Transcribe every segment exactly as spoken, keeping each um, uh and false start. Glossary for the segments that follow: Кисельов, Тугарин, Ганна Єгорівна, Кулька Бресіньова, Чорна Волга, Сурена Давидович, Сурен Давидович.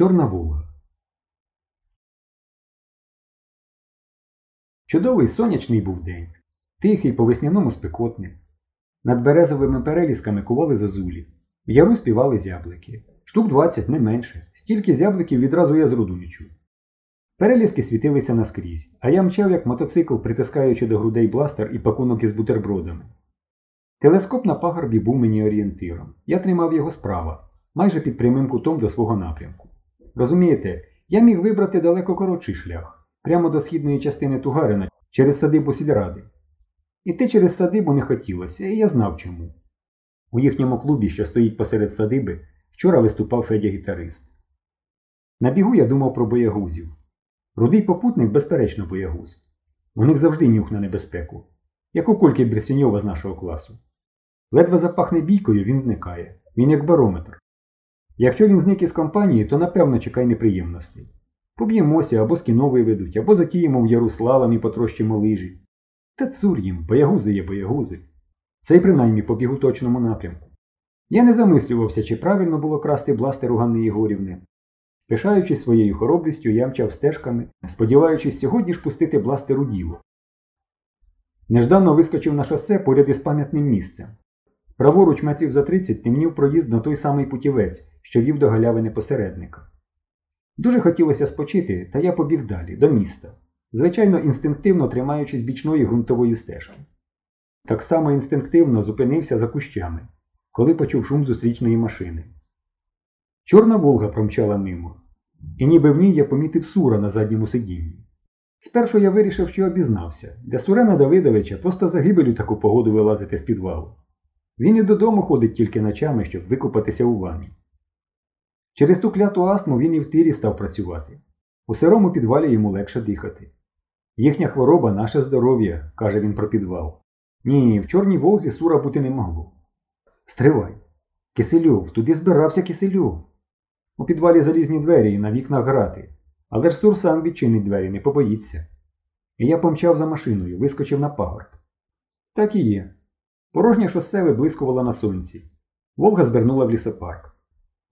Чорна Волга. Чудовий сонячний був день, тихий по-весняному спекотний. Над березовими перелісками кували зозулі, в яру співали зяблики. Штук двадцять, не менше, стільки зябликів відразу я з роду не чув. Переліски світилися наскрізь, а я мчав як мотоцикл, притискаючи до грудей бластер і пакунок із бутербродами. Телескоп на пагорбі був мені орієнтиром. Я тримав його справа, майже під прямим кутом до свого напрямку. Розумієте, я міг вибрати далеко коротший шлях, прямо до східної частини Тугарина, через садибу сільради. Іти через садибу не хотілося, і я знав чому. У їхньому клубі, що стоїть посеред садиби, вчора виступав Федя-гітарист. На бігу я думав про боягузів. Рудий попутник, безперечно, боягуз. У них завжди нюх на небезпеку, як у Кульки Бресіньова з нашого класу. Ледве запахне бійкою, він зникає. Він як барометр. Якщо він зник із компанії, то напевно чекай неприємностей. Поб'ємося, або з кіно виведуть, або затіємо в яру слалом і потрощимо лижі. Та цур їм, боягузи є боягузи. Це й принаймні по бігу точному напрямку. Я не замислювався, чи правильно було красти бластер у Ганни Єгорівни. Пишаючись своєю хоробрістю, я мчав стежками, сподіваючись сьогодні ж пустити бластер у діло. Нежданно вискочив на шосе поряд із пам'ятним місцем. Праворуч метрів за тридцять темнів проїзд на той самий путівець, що вів до галявини посередника. Дуже хотілося спочити, та я побіг далі, до міста, звичайно інстинктивно тримаючись бічної ґрунтової стежки. Так само інстинктивно зупинився за кущами, коли почув шум зустрічної машини. Чорна Волга промчала мимо, і ніби в ній я помітив Сура на задньому сидінні. Спершу я вирішив, що обізнався, для Сурена Давидовича просто загибелю таку погоду вилазити з підвалу. Він і додому ходить тільки ночами, щоб викупатися у ванні. Через ту кляту астму він і в тирі став працювати. У сирому підвалі йому легше дихати. Їхня хвороба – наше здоров'я, каже він про підвал. Ні, в Чорній Волзі Сура бути не могло. Стривай. Кисельов, туди збирався Кисельов. У підвалі залізні двері і на вікнах грати. Але ж Сур сам відчинить двері, не побоїться. І я помчав за машиною, вискочив на пагорб. Так і є. Порожнє шосе виблискувало на сонці. Волга звернула в лісопарк.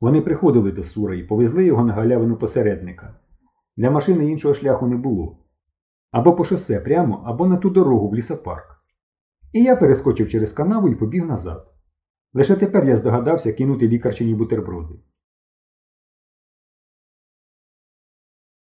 Вони приходили до Сура і повезли його на галявину посередника. Для машини іншого шляху не було. Або по шосе прямо, або на ту дорогу в лісопарк. І я перескочив через канаву і побіг назад. Лише тепер я здогадався кинути лікарчині бутерброди.